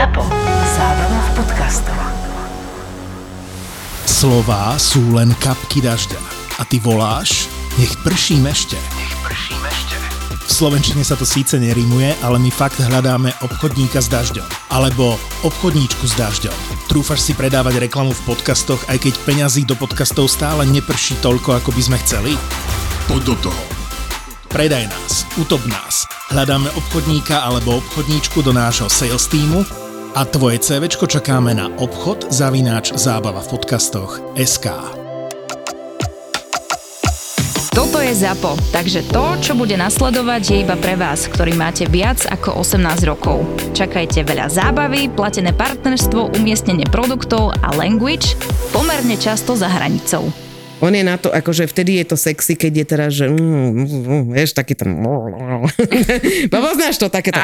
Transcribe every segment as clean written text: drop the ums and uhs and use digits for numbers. ZAPO. Zábrná v podcastov. Slová sú len kapky dažďa. A ty voláš, nech prší mešte. Nech prší mešte. V slovenčine sa to síce nerímuje, ale my fakt hľadáme obchodníka s dažďom. Alebo obchodníčku s dažďom. Trúfaš si predávať reklamu v podcastoch, aj keď peňazí do podcastov stále neprší toľko, ako by sme chceli? Poď do toho. Predaj nás, utop nás, hľadáme obchodníka alebo obchodníčku do nášho sales týmu a tvoje CVčko čakáme na obchod@zabavavpodcastoch.sk. Toto je ZAPO, takže to, čo bude nasledovať, je iba pre vás, ktorý máte viac ako 18 rokov. Čakajte veľa zábavy, platené partnerstvo, umiestnenie produktov a language pomerne často za hranicou. On je na to, akože vtedy je to sexy, keď je teraz, že vieš, taký ten no poznáš to, také to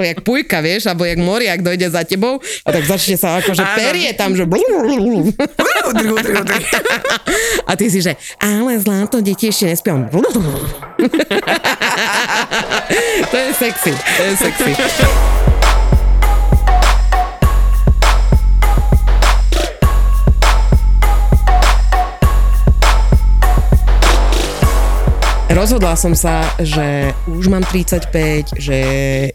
jak pujka, vieš, alebo jak moriak dojde za tebou a tak začne sa akože perie tam, že a ty si, že ale zlato, deti ešte nespia. To je sexy, to je sexy. Rozhodla som sa, že už mám 35, že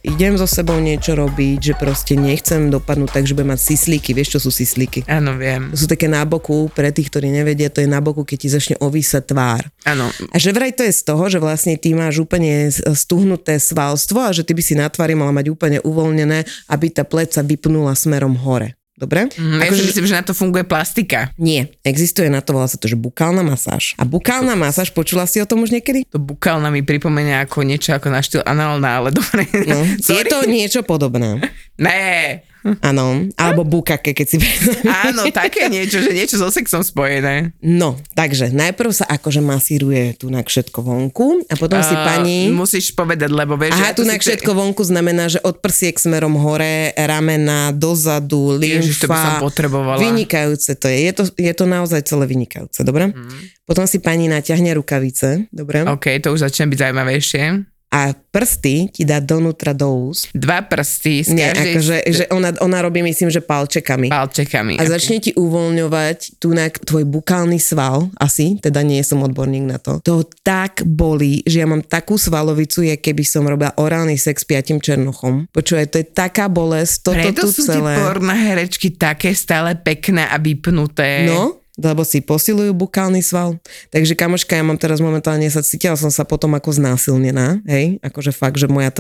idem so sebou niečo robiť, že proste nechcem dopadnúť tak, že budem mať sislíky. Vieš, čo sú sislíky? Áno, viem. Sú také na boku, pre tých, ktorí nevedia, to je na boku, keď ti začne ovísať tvár. Áno. A že vraj to je z toho, že vlastne ty máš úplne stuhnuté svalstvo a že ty by si na tvári mala mať úplne uvoľnené, aby tá pleca vypnula smerom hore. Dobre? Ja si myslím, že na to funguje plastika. Nie. Existuje na to, volá sa to, že bukálna masáž. A bukálna masáž, počula si o tom už niekedy? To bukálna mi pripomenia ako niečo ako na štýl análna, ale dobre. No, je to niečo podobné. Né. Áno. Alebo bukake, keď si predstavím. Áno, také niečo, že niečo so sexom spojené. No, takže najprv sa akože masíruje tunak všetko vonku a potom si pani... Musíš povedať, lebo vieš... Aha, tunak všetko vonku znamená, že od prsiek smerom hore, ramena, dozadu, lymfa. Ježiš, to by som potrebovala. Vynikajúce to je. Je to naozaj celé vynikajúce, dobre? Potom si pani natiahne rukavice, dobre? OK, to už začne byť zaujímavejšie. A prsty ti dá donútra do úst. Dva prsty. Nie, akože, že ona robí, myslím, že palčekami. Palčekami. A začne ti uvoľňovať tvoj bukálny sval, asi, teda nie som odborník na to. To tak bolí, že ja mám takú svalovicu, jak keby som robila orálny sex 5 černochom. Počúvaj, to je taká bolesť, toto tu celé. Preto sú ti porno herečky také stále pekné a vypnuté. No, lebo si posilujú bukálny sval. Takže kamoška, ja mám teraz momentálne cítila som sa potom ako znásilnená, hej? Akože fakt, že moje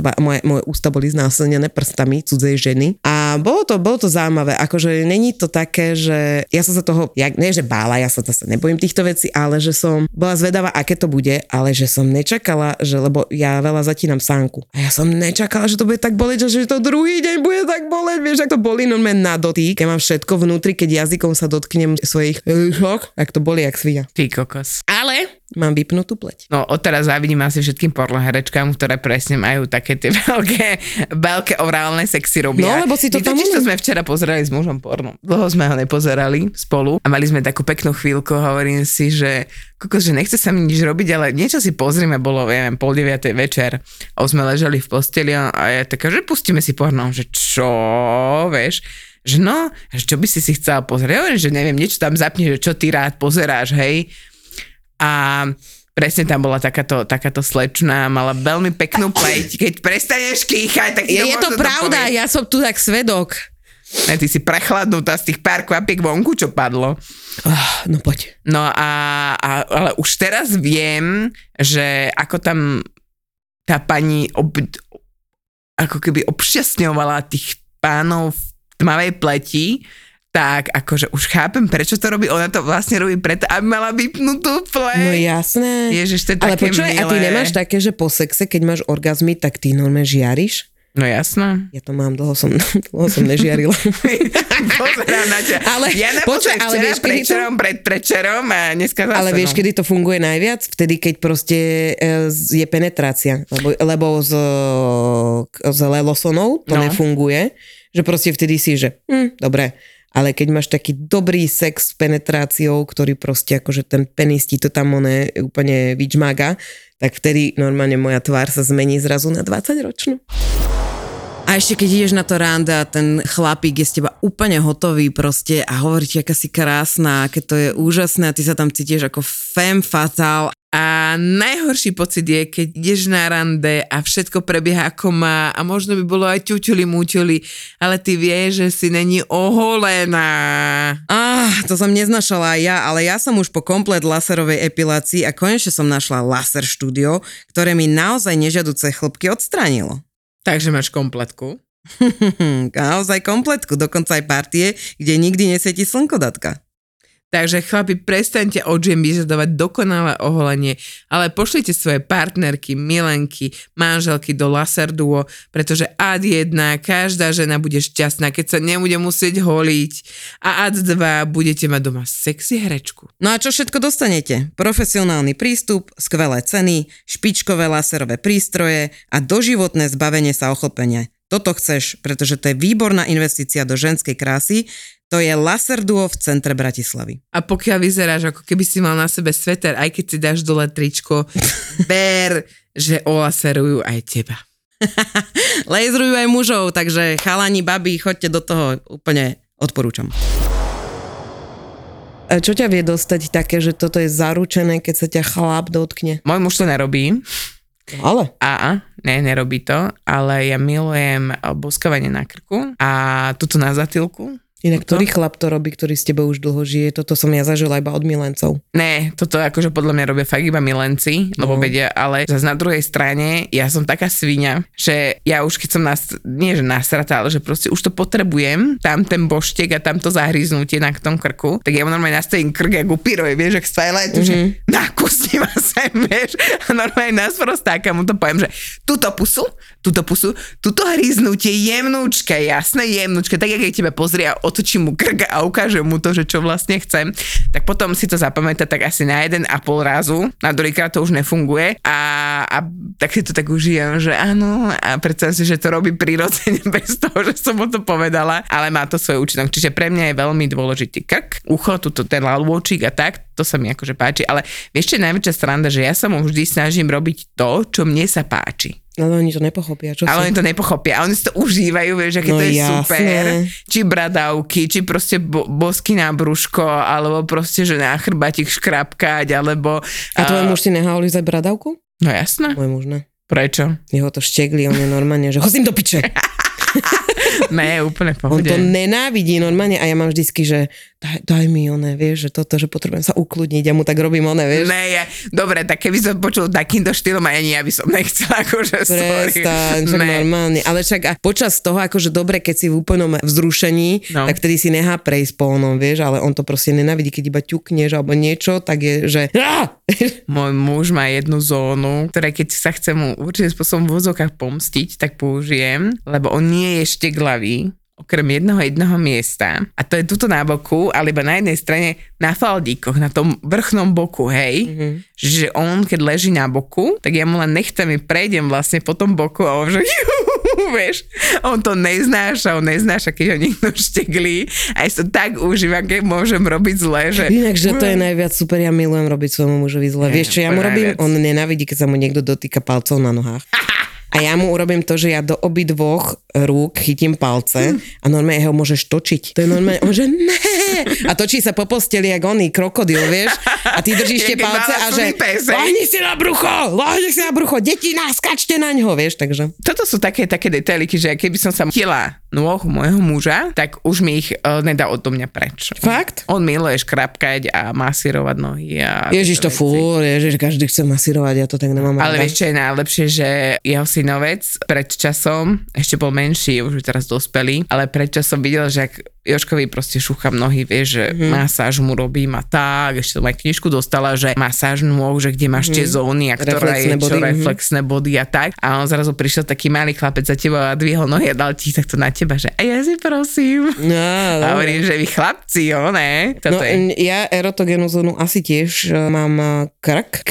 ústa boli znásilnené prstami cudzej ženy. A bolo to zaujímavé, akože není to také, že ja som sa toho, nie že bála, ja sa zase nebojím týchto vecí, ale že som bola zvedavá, aké to bude, ale že som nečakala, že lebo ja veľa zatínam sánku. A ja som nečakala, že to bude tak boleť, že to druhý deň bude tak boleť, vieš, ako to bolí normálne na dotýk. Ja mám všetko vnútri, keď jazykom sa dotknem svojich šok, ak to boli jak svinia. Ty kokos. Ale mám vypnutú pleť. No, odteraz závidím asi všetkým pornoherečkám, ktoré presne majú také tie veľké orálne sexy robia. No, lebo si to tam... Čisto sme včera pozerali s mužom porno. Dlho sme ho nepozerali spolu a mali sme takú peknú chvíľku, hovorím si, že kokos, že nechce sa mi nič robiť, ale niečo si pozrime, bolo, ja viem, 8:30 večer a sme ležali v posteli a ja taká, že pustíme si porno, že čo, vieš... že no, čo by si chcela pozrieť? Ja hovorím, že neviem, niečo tam zapni, že čo ty rád pozeráš, hej? A presne tam bola takáto slečná, mala veľmi peknú pleť. Keď prestaneš kýchať, tak si je to pravda, ja som tu tak svedok. Ne, ty si prechladnutá z tých pár kvapiek vonku, čo padlo. No poď. No ale už teraz viem, že ako tam tá pani ako keby obšťastňovala tých pánov tmavej pleti, tak akože už chápem, prečo to robí. Ona to vlastne robí preto, aby mala vypnutú pleť. No jasné. Ježiš, to je ale také milé. Ale a ty nemáš také, že po sexe, keď máš orgazmy, tak ty normálne žiariš? No jasné. Ja to mám, dlho som nežiarila. Pozerám na ťa. Ale, ja napočujem včera pred čerom a dneska zase. Ale vieš, kedy to funguje najviac? Vtedy, keď proste je penetrácia. Lebo z lelosonou to nefunguje. Že proste vtedy si, že dobre, ale keď máš taký dobrý sex s penetráciou, ktorý proste akože ten penis ti to tam úplne vyčmága, tak vtedy normálne moja tvár sa zmení zrazu na 20-ročnú. A ešte keď ideš na to rande a ten chlapík je z teba úplne hotový proste a hovoríte, aká si krásna, aké to je úžasné a ty sa tam cítiš ako femme fatale. A najhorší pocit je, keď ideš na rande a všetko prebieha ako má a možno by bolo aj ťuťuli múťuli, ale ty vieš, že si není oholená. To som neznašala aj ja, ale ja som už po komplet laserovej epilácii a konečne som našla Lasserduo, ktoré mi naozaj nežiaduce chlpky odstránilo. Takže máš kompletku? Naozaj kompletku, dokonca aj partie, kde nikdy nesvieti slnkodatka. Takže chlapi, prestaňte od žien vyžadovať dokonalé oholenie, ale pošlite svoje partnerky, milenky, manželky do Lasserduo, pretože ad 1 každá žena bude šťastná, keď sa nebude musieť holiť a ad 2 budete mať doma sexy herečku. No a čo všetko dostanete? Profesionálny prístup, skvelé ceny, špičkové laserové prístroje a doživotné zbavenie sa ochlpenia. Toto chceš, pretože to je výborná investícia do ženskej krásy. To je Lasserduo v centre Bratislavy. A pokiaľ vyzeráš, ako keby si mal na sebe sveter, aj keď si dáš dole tričko, ber, že olaserujú aj teba. Laserujú aj mužov, takže chalani, babi, choďte do toho, úplne odporúčam. Čo ťa vie dostať také, že toto je zaručené, keď sa ťa chlap dotkne? Môj muž to nerobí. Ale? Nerobí to, ale ja milujem boskávanie na krku a tuto na zatýlku. Inak ktorý chlap to robí, ktorý s tebou už dlho žije? Toto som ja zažila iba od milencov. Ne, toto akože podľa mňa robia fakt iba milenci, lebo vedia, ale zase na druhej strane, ja som taká sviňa, že ja už keď som nie že nasratá, ale že proste už to potrebujem, tam ten boštek a tam to zahryznutie na tom krku, tak ja mu normálne nastavím krk ako upírovi, vieš, ak Twilight, že nakusni ma sem, vieš, a normálne nás prostáka, mu to poviem, že túto pusu, túto hryznutie, jemnúčka, jasné, jemnúčka, tak jak tebe pozria, otočím mu krk a ukážem mu to, že čo vlastne chcem, tak potom si to zapamätá tak asi na 1,5 razu, na druhýkrát to už nefunguje a tak si to tak užijem, že áno a predstavím si, že to robí prirodzene bez toho, že som mu to povedala, ale má to svoj účinok, čiže pre mňa je veľmi dôležitý krk, ucho, tuto ten lalôčik a tak, to sa mi akože páči, ale vieš, čo je najväčšia sranda, že ja sa mu vždy snažím robiť to, čo mne sa páči. Ale oni to nepochopia. A oni si to užívajú, vieš, aké to je jasné. Super. Či bradavky, či proste bosky na brúško, alebo proste, že na chrbatík škrapkať, alebo... A tvoj muž si nehá olízať bradavku? No jasné. Môj muž ne. Prečo? Jeho to štekli, on je normálne, že hozím do piče. Ne, úplne pohode. On to nenávidí normálne a ja mám vždycky, že daj mi oné, vieš, že toto, že potrebujem sa ukludniť a ja mu tak robím oné, vieš. Ne, dobre, tak keby som počul takýmto štýlom a ani ja by som nechcela, akože sorry. Prestaň, však normálne, ale však a počas toho, akože dobre, keď si v úplnom vzrušení, no. Tak vtedy si nechá prejsť po onom, vieš, ale on to proste nenávidí, keď iba ťukneš alebo niečo, tak je, že... Môj muž má jednu zónu, ktoré keď sa chce mu určitým spôsobom v vozovkách pomstiť, tak použijem, lebo on nie je šteklavý, okrem jedného miesta. A to je tuto na boku, ale iba na jednej strane na faldíkoch, na tom vrchnom boku, hej. Mm-hmm. Že on, keď leží na boku, tak ja mu len nechcem, prejdem vlastne po tom boku a on že vieš, on to neznáša, keď ho niekto šteklí a ja sa tak užívam, keď môžem robiť zle, že... Inak, že to je najviac super, ja milujem robiť svojmu mužovi zle. Vieš, čo ja mu robím? On nenávidí, keď sa mu niekto dotýka palcov na nohách. A ja mu urobím to, že ja do obidvoch rúk chytím palce a normálne ho môžeš točiť. To je normálne, on že ne. A točí sa po posteli, jak oný krokodil, vieš? A ty držíš tie palce a že lahni si na brucho, deti, naskačte na ňo, vieš, takže. Toto sú také detaily, že keby som sa chytila nôh môjho muža, tak už mi ich nedá odo mňa preč. Fakt? On miluje škrapkať a masírovať nohy. A Ježiš, to fúr, každý chce masírovať, ja to tak nemám. Ale vieš, čo je najlepšie, že ja synovec pred časom, ešte bol menší, už teraz dospelý, ale pred časom videl, že ak Jožkovi proste šúcham nohy, vieš, že masáž mu robím a tak, ešte som aj knižku dostala, že masáž nôh, že kde máš tie zóny a ktorá je čo, reflexné body a tak. A on zrazu prišiel taký malý chlapec za teba a dvihol nohy a dal ti takto na teba, že a ja si prosím. No, a hovorím, že vy chlapci, jo, ne? Toto je. Ja erotogénu zónu asi tiež mám krk,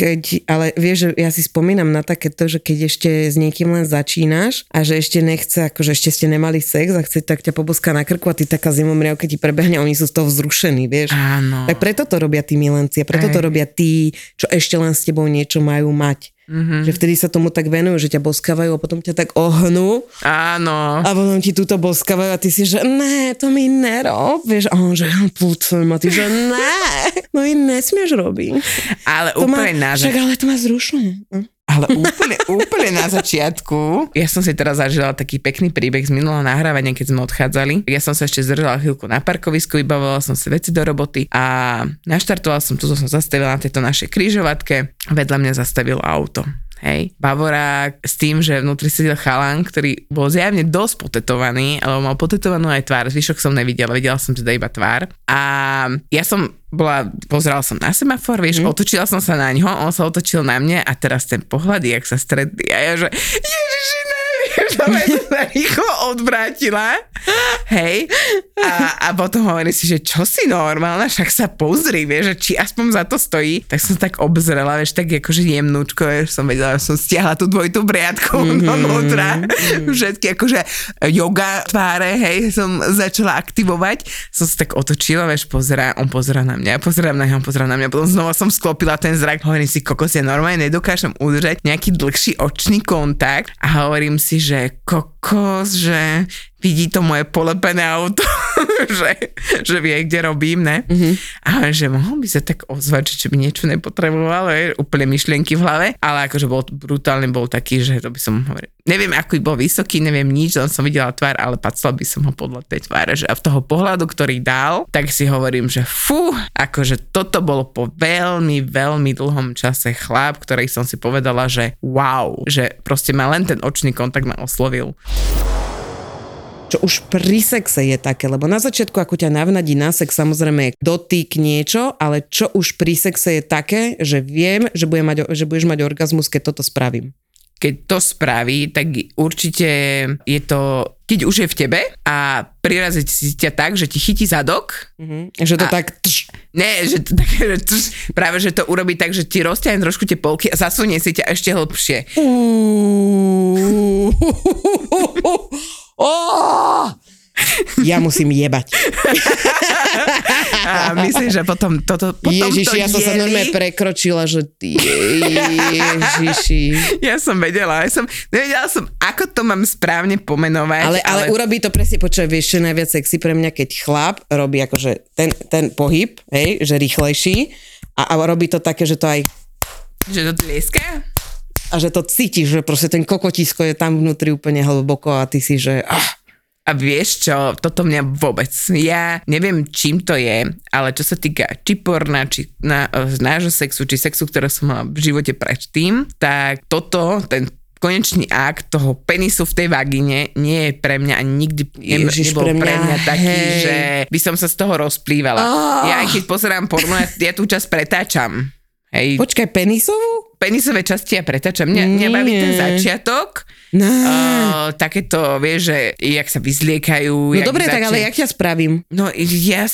ale vieš, že ja si spomínam na takéto, že keď ešte s niekým len začínaš a že ešte nechce, akože ešte ste nemali sex a chce, tak ťa poboská na krku a ty taká zimomriavka ti prebehne, oni sú z toho vzrušení, vieš. Áno. Tak preto to robia tí milenci a preto to robia tí, čo ešte len s tebou niečo majú mať. Že vtedy sa tomu tak venujú, že ťa boskávajú a potom ťa tak ohnú. Áno. A potom ti túto boskávajú a ty si, že ne, to mi nerob. Vieš, a on, že pucujem a ty, že ne, no mi nesmieš robiť. Ale to úplne má, však, ale to ma zrušuje. Hm? Ale úplne na začiatku. Ja som si teraz zažila taký pekný príbeh z minulého nahrávania, keď sme odchádzali. Ja som sa ešte zdržala chvíľku na parkovisku, vybavila som si veci do roboty a naštartovala som, tu som zastavila na tejto našej križovatke. Vedľa mňa zastavilo auto. Hej, bavorák s tým, že vnútri sedel chalan, ktorý bol zjavne dosť potetovaný, ale mal potetovanú aj tvár. Zvyšok som nevidela, videla som teda iba tvár. A ja som bola, pozerala som na semafor, vieš, otočila som sa na ňo, on sa otočil na mne a teraz ten pohľad, jak sa stretli a ja, že ježiši, nevieš, ale to sa rýchlo odvrátila. Hej, a potom hovorí si, že čo si normálna, však sa pozri, vieš, že či aspoň za to stojí, tak som tak obzrela, vieš, tak akože jemnúčko, vieš, som vedela, že som stiahla tú dvojitú briadku donútra, všetky akože yoga tváre, hej, som začala aktivovať, som sa tak otočila, vieš, pozera, on pozera na mňa, pozerám na ňa, on pozera na mňa, potom znova som sklopila ten zrak, hovorím si, kokos, ja normálne nedokážem udržať nejaký dlhší očný kontakt a hovorím si, že kokos, že vidí to moje polepené auto, že vie, kde robím, ne? A že mohol by sa tak ozvať, že by niečo nepotrebovalo, je, úplne myšlienky v hlave, ale akože bol brutálne, bol taký, že to by som hovoril, neviem, aký bol vysoký, neviem nič, len som videla tvár, ale pacla by som ho podľa tej tváre, že a v toho pohľadu, ktorý dal, tak si hovorím, že fú, akože toto bolo po veľmi, veľmi dlhom čase chlap, ktorý som si povedala, že wow, že proste ma len ten očný kontakt ma oslovil. Čo už pri sexe je také, lebo na začiatku, ako ťa navnadí na sex, samozrejme dotyk niečo, ale čo už pri sexe je také, že viem, že budeš mať orgazmus, keď toto spravím. Keď to spraví, tak určite je to, keď už je v tebe a prirazí si ťa tak, že ti chytí zadok. Že to tak... Ne, že to tak... Práve, že to urobí tak, že ti rozťahne trošku tie polky a zasunie si ťa ešte hlbšie. Oh! Ja musím jebať. A myslím, že potom Ježiši, ja som sa normálne prekročila, že Ježiši. Ja som vedela, nevedela som, ako to mám správne pomenovať. Ale urobí to presne, počujem, vieš, čo najviac sexy pre mňa, keď chlap robí akože ten pohyb, hej, že rýchlejší a robí to také, že to aj... Že to tlieska? A že to cítiš, že proste ten kokotisko je tam vnútri úplne hlboko a ty si, že... A vieš čo, toto mňa vôbec, ja neviem čím to je, ale čo sa týka či porna, či nášho sexu, či sexu, ktoré som mala v živote predtým, tak toto, ten konečný akt toho penisu v tej vagíne nie je pre mňa ani nikdy nebol pre mňa taký, hej, že by som sa z toho rozplývala. Oh. Ja aj keď pozerám porno, ja tú časť pretáčam. Hej. Počkaj, penisovú? Penisové časti ja pretáčam. Mňa baví ten začiatok. Takéto, vieš, že jak sa vyzliekajú. No dobre, tak ale jak ťa spravím? No ja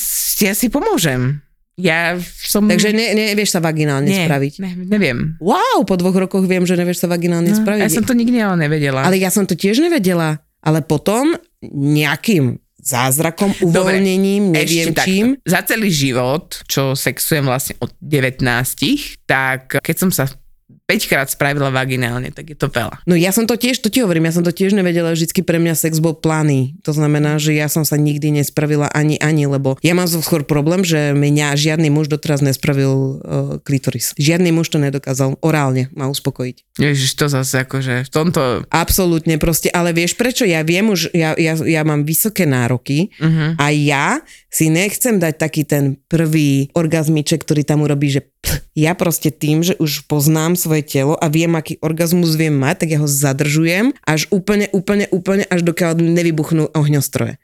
si pomôžem. Ja som... Takže nevieš sa vaginálne spraviť? Neviem. Wow, po 2 rokoch viem, že nevieš sa vaginálne spraviť. Ja som to nikdy ale nevedela. Ale ja som to tiež nevedela. Ale potom nejakým zázrakom, uvoľnením, neviem čím. Takto. Za celý život, čo sexujem vlastne od 19, tak keď som sa 5-krát spravila vaginálne, tak je to veľa. No ja som to tiež, to ti hovorím, ja som to tiež nevedela, vždycky pre mňa sex bol planý. To znamená, že ja som sa nikdy nespravila ani, lebo ja mám skôr problém, že mňa žiadny muž doteraz nespravil klitoris. Žiadny muž to nedokázal orálne ma uspokojiť. Ježiš, to zase akože v tomto... Absolútne proste, ale vieš prečo? Ja viem už, ja mám vysoké nároky a ja si nechcem dať taký ten prvý orgazmiček, ktorý tam urobí, že ja proste tým, že už poznám svoje telo a viem, aký orgazmus viem mať, tak ja ho zadržujem až úplne, až dokiaľ nevybuchnú ohňostroje.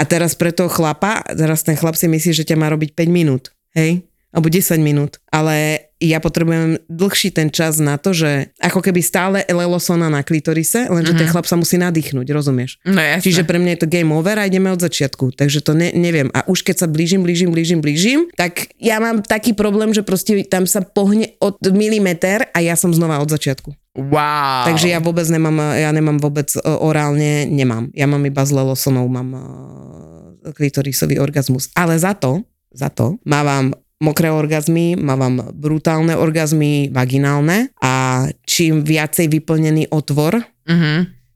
A teraz pre toho chlapa, teraz ten chlap si myslí, že ťa má robiť 5 minút, hej? Alebo 10 minút. Ale ja potrebujem dlhší ten čas na to, že ako keby stále lelosona na klitorise, lenže ten chlap sa musí nadýchnuť, rozumieš? No jasne. Čiže pre mňa je to game over a ideme od začiatku, takže to neviem. A už keď sa blížim, tak ja mám taký problém, že proste tam sa pohne od milimeter a ja som znova od začiatku. Wow. Takže ja vôbec nemám orálne. Ja mám iba s lelosonou, mám klitorisový orgazmus. Ale za to mávam mokré orgazmy, má vám brutálne orgazmy, vaginálne, a čím viacej vyplnený otvor,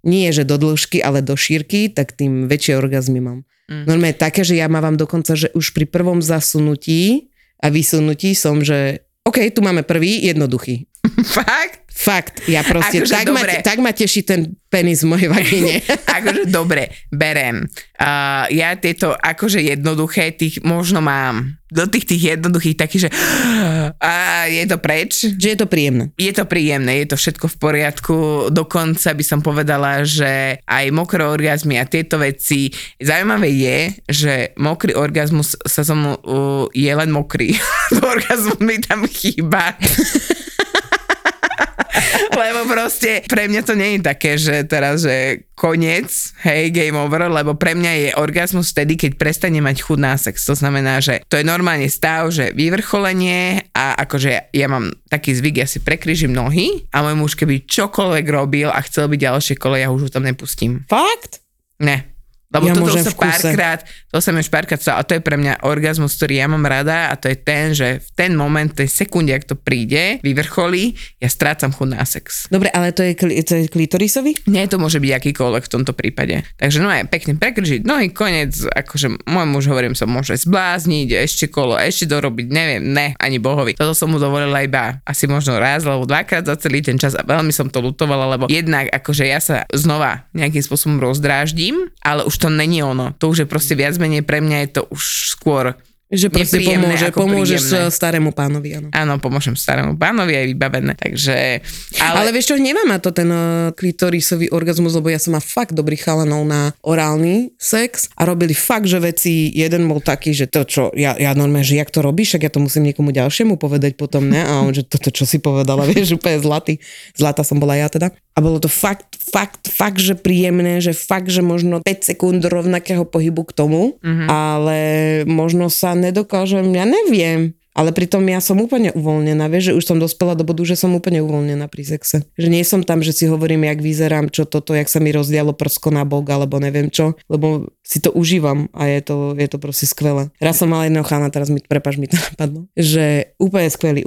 nie že do dĺžky, ale do šírky, tak tým väčšie orgazmy mám. Normálne také, že ja mám dokonca, že už pri prvom zasunutí a vysunutí som, že OK, tu máme prvý, jednoduchý. Fakt, ja proste, tak ma teší ten penis v mojej vagíne. Akože dobre, berem. Ja tieto akože jednoduché, tých možno mám. Do tých jednoduchých takých, že je to preč. Že je to príjemné. Je to príjemné, je to všetko v poriadku. Dokonca by som povedala, že aj mokré orgazmy a tieto veci. Zaujímavé je, že mokrý orgazmus sa som je len mokrý. Orgazmus mi tam chýba. Lebo proste pre mňa to nie je také, že teraz, že koniec, hej, game over, lebo pre mňa je orgazmus vtedy, keď prestane mať chuť na sex. To znamená, že to je normálne stav, že vyvrcholenie, a akože ja mám taký zvyk, ja si prekryžím nohy a môj muž keby čokoľvek robil a chcel by ďalšie kolo, ja už ho tam nepustím. Fakt? Ne. Lebo ja toto sa párkrát stalo, a to je pre mňa orgazmus, ktorý ja mám rada, a to je ten, že v ten moment, tej sekunde, ak to príde, vyvrcholí, ja strácam chuť na sex. Dobre, ale to je klitorisový? Nie, to môže byť akýkoľvek v tomto prípade. Takže no aj pekne prekržiť nohy, konec, akože môj muž, hovorím, sa môže zblázniť, ešte kolo, ešte dorobiť, neviem, ani bohovi. Toto som mu dovolila iba asi možno raz alebo dvakrát za celý ten čas a veľmi som to ľutovala, lebo jednak akože ja sa znova nejakým spôsobom rozdráždim, ale už to není ono. To už je proste viac menej, pre mňa je to už skôr nepríjemné ako pomôžeš starému pánovi, áno. Áno, pomôžem starému pánovi, aj vybavené. Takže... Ale vieš čo, nemá ma to ten klitorisový orgazmus, lebo ja som má fakt dobrých chalanov na orálny sex a robili fakt, že veci, jeden bol taký, že to, čo, ja normálne, že jak to robíš, tak ja to musím niekomu ďalšiemu povedať potom, ne? A on, že toto, čo si povedala, vieš, úplne zlatý. Zlatá som bola ja teda. A bolo to fakt, že príjemné, že fakt, že možno 5 sekúnd rovnakého pohybu k tomu, ale možno sa nedokážem, ja neviem. Ale pritom ja som úplne uvoľnená, vieš, že už som dospela do bodu, že som úplne uvoľnená pri sexe. Že nie som tam, že si hovorím, jak vyzerám, čo toto, jak sa mi rozdialo prsko na bok, alebo neviem čo, lebo si to užívam a je to proste skvelé. Raz som mala jedného chána, teraz mi to napadlo, že úplne skvelý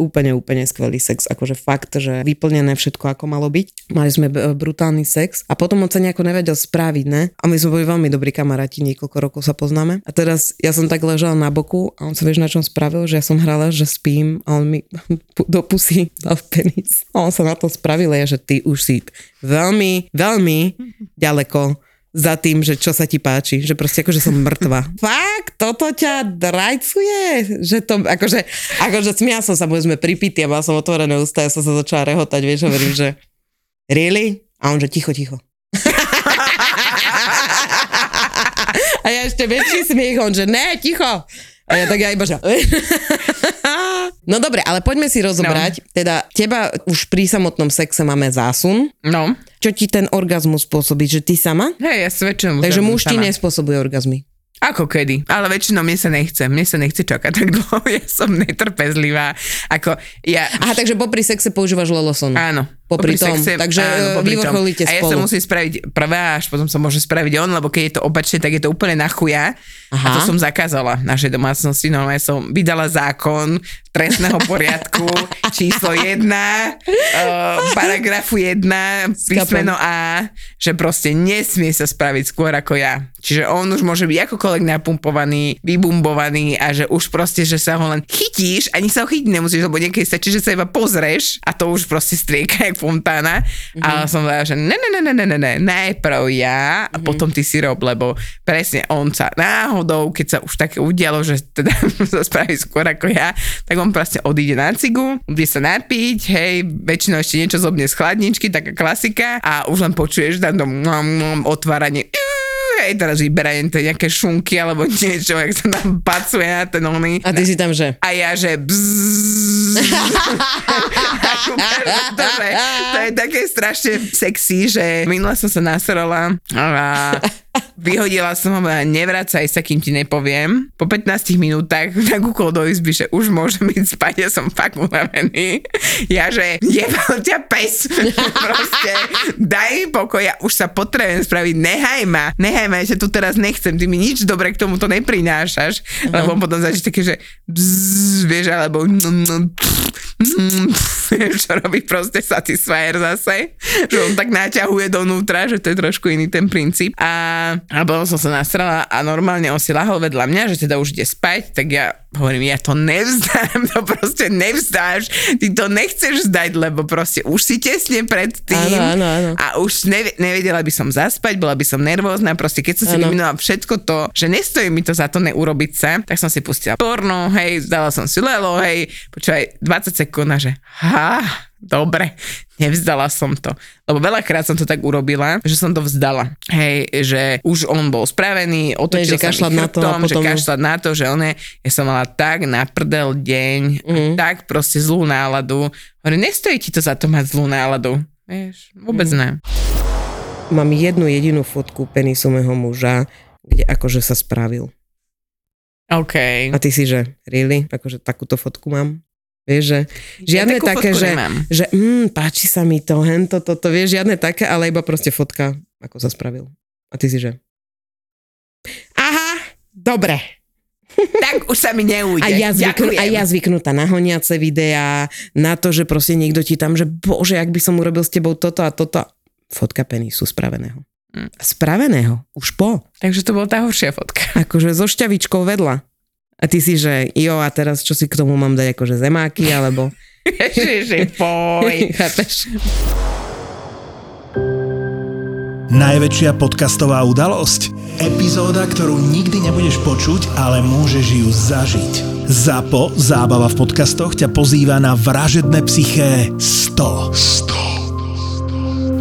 sex, akože fakt, že vyplnené všetko, ako malo byť. Mali sme brutálny sex a potom on sa nejako nevedel spraviť, ne? A my sme boli veľmi dobrí kamaráti, niekoľko rokov sa poznáme. A teraz ja som tak ležala na boku a on sa, vieš, na čom spravil, že ja som že spím a on mi do pusy dal penis. A on sa na to spravil, že ty už si veľmi, veľmi ďaleko za tým, že čo sa ti páči, že proste akože som mŕtva. Fakt, toto ťa drajcuje, že to akože smiala som sa, bo sme pripity a mala som otvorené ústa, ja som sa začala rehotať, vieš, hovorím, že really? A on, že ticho. A ja ešte väčší smiech, on, že ne, ticho. A ja tak iba, že... No dobre, ale poďme si rozobrať. No. Teda teba už pri samotnom sexe máme zásun. No. Čo ti ten orgazmus spôsobí? Že ty sama? Hej, ja svedčím. Takže muž ti nespôsobuje orgazmy. Ako kedy, ale väčšinou mne sa nechce čakať tak dlho, ja som netrpezlivá, ako ja... Aha, takže popri sexe používaš lolosonu. Áno. Popri tom, sexe, takže vyvrcholíte spolu. A ja sa musím spraviť prvá, až potom sa môže spraviť on, lebo keď je to opačne, tak je to úplne na chuja. Aha. A to som zakázala v našej domácnosti, no ja som vydala zákon trestného poriadku číslo 1, paragrafu 1, písmeno A, že proste nesmie sa spraviť skôr ako ja. Čiže on už môže byť akokoľvek napumpovaný, vybumbovaný a že už proste, že sa ho len chytíš, ani sa ho chytiť nemusíš, lebo niekedy stačí, že sa iba pozrieš a to už proste strieka jak fontána. Ale som povedala, že ne, najprv ja a potom ty si rob, lebo presne on sa náhodou, keď sa už také udialo, že teda sa spraví skôr ako ja, tak on proste odíde na cigu, bude sa napiť, hej, väčšinou ešte niečo zobne z chladničky, taká klasika, a už len počuješ tam to otváranie, hej, teraz vyberanie nejaké šunky alebo niečo, jak sa tam pacuje na ten oný. A ty si tam že? A ja že bzzz. To je také strašne sexy, že minula som sa nasrala a Vyhodila som ho, nevracaj sa, kým ti nepoviem. Po 15 minútach nakúkol do izby, že už môžem ísť spať, ja som fakt unavený. Ja, že jebal ťa pes. Proste, daj pokoj, ja už sa potrebujem spraviť, nehaj ma, že tu teraz nechcem, ty mi nič dobre k tomu to neprinášaš. Lebo potom začíš také, že bzz, vieš, alebo čo robí proste satisfier zase, že on tak naťahuje dovnútra, že to je trošku iný ten princíp. A bolo som sa nasrala a normálne on si lahol vedľa mňa, že teda už ide spať, tak ja hovorím, ja to nevzdám, to proste nevzdáš, ty to nechceš zdať, lebo proste už si tesne pred tým áno. A už nevedela by som zaspať, bola by som nervózna, proste keď som si vyminula všetko to, že nestojí mi to za to neurobiť sa, tak som si pustila porno, hej, dala som si lelo, hej, počúvaj, 20 sekúnd a že dobre, nevzdala som to. Lebo veľakrát som to tak urobila, že som to vzdala. Hej, že už on bol spravený, otočil sa mi chrbtom, že kašľať na to, že on je, ja som mala tak na prdel deň, tak proste zlú náladu. Hovorím, nestojí ti to za to mať zlú náladu. Vieš, vôbec ne. Mám jednu jedinú fotku penisu mojho muža, kde akože sa spravil. OK. A ty si, že really? Akože takúto fotku mám? Vieš, že žiadne ja také, že páči sa mi to, hento, toto, vieš, žiadne také, ale iba proste fotka, ako sa spravil. A ty si, že aha, dobre. Tak už sa mi neújde. A ja zvyknutá na honiace videá, na to, že proste niekto ti tam, že bože, jak by som urobil s tebou toto a toto. Fotka penisu spraveného. Spraveného, už po. Takže to bola tá horšia fotka. Akože so šťavičkou vedľa. A ty si, že jo, a teraz čo si k tomu mám dať, akože zemáky, alebo... Ježiši, poj. Najväčšia podcastová udalosť? Epizóda, ktorú nikdy nebudeš počuť, ale môžeš ju zažiť. ZAPO, zábava v podcastoch, ťa pozýva na Vražedné psyché 100.